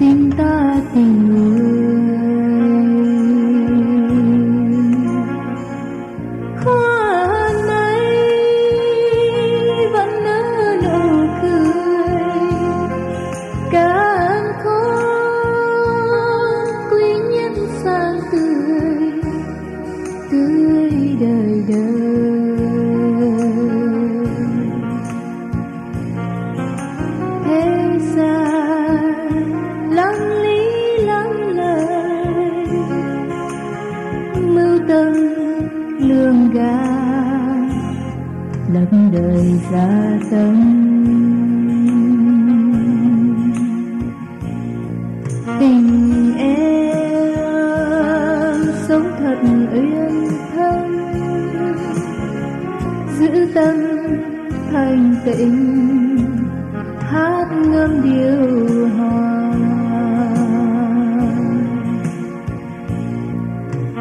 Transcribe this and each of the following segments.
tim ta tình người. Khó hơn mấy vẫn nở nụ cười, càng khó quý nhân sang tươi tươi đời đời. Lương gà lấp đời xa tâm, tình em sống thật uyên thâm, giữ tâm thành tịnh hát ngâm điệu hò.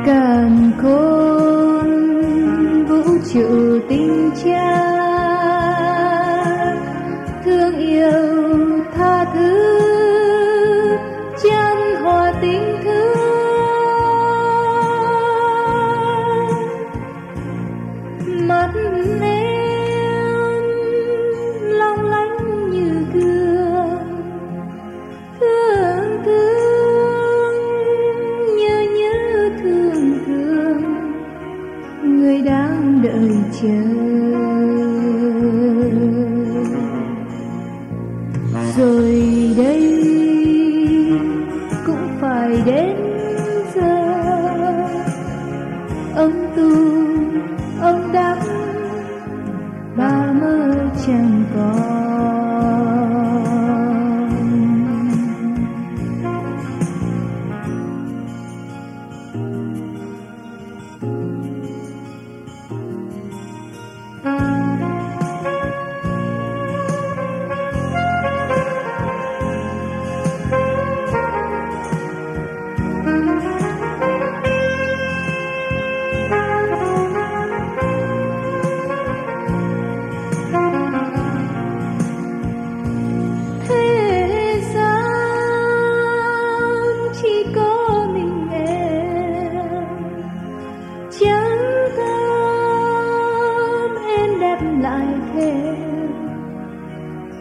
Càng khôn vũ trụ tình cha, thương yêu tha thứ chan hòa tình thương. Mắt em long lanh như gương, thương thương người đang đợi chờ. Rồi đây cũng phải đến giờ, ông tu ông đắp ba mơ chẳng còn.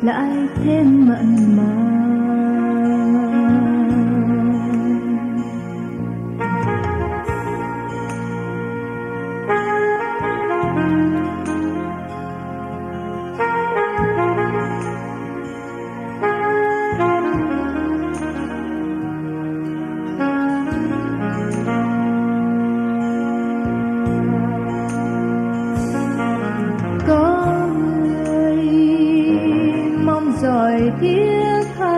Lại thêm mặn mà rồi thiết tha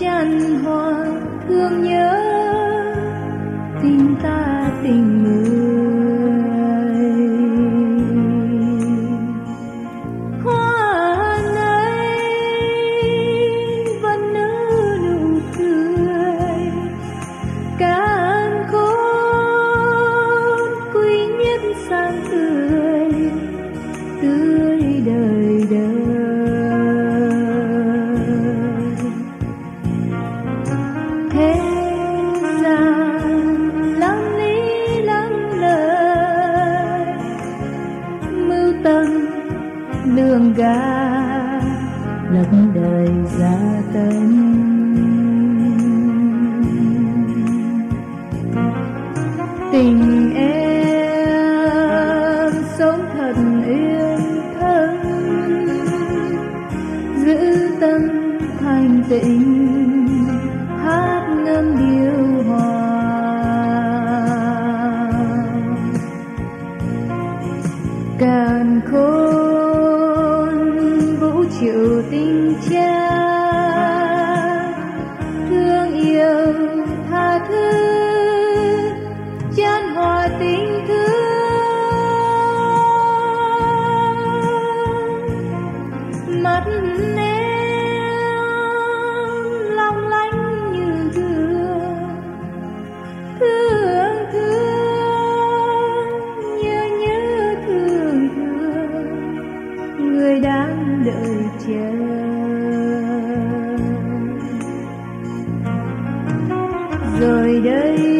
chan hòa thương nhớ tình ta tình người. Hoa này vẫn nở nụ cười, càng khôn quý nhất sang tươi tươi đời đời. Lương gà lấp đời gia tân, tình em sống thật yên thân, giữ tâm thành tịnh hát ngâm điệu hò. Càn khôn chịu tình cha, thương yêu tha thứ chan hòa tình thương. Mắt em long lanh như gương, thương thương nhớ nhớ thương thương đời đây.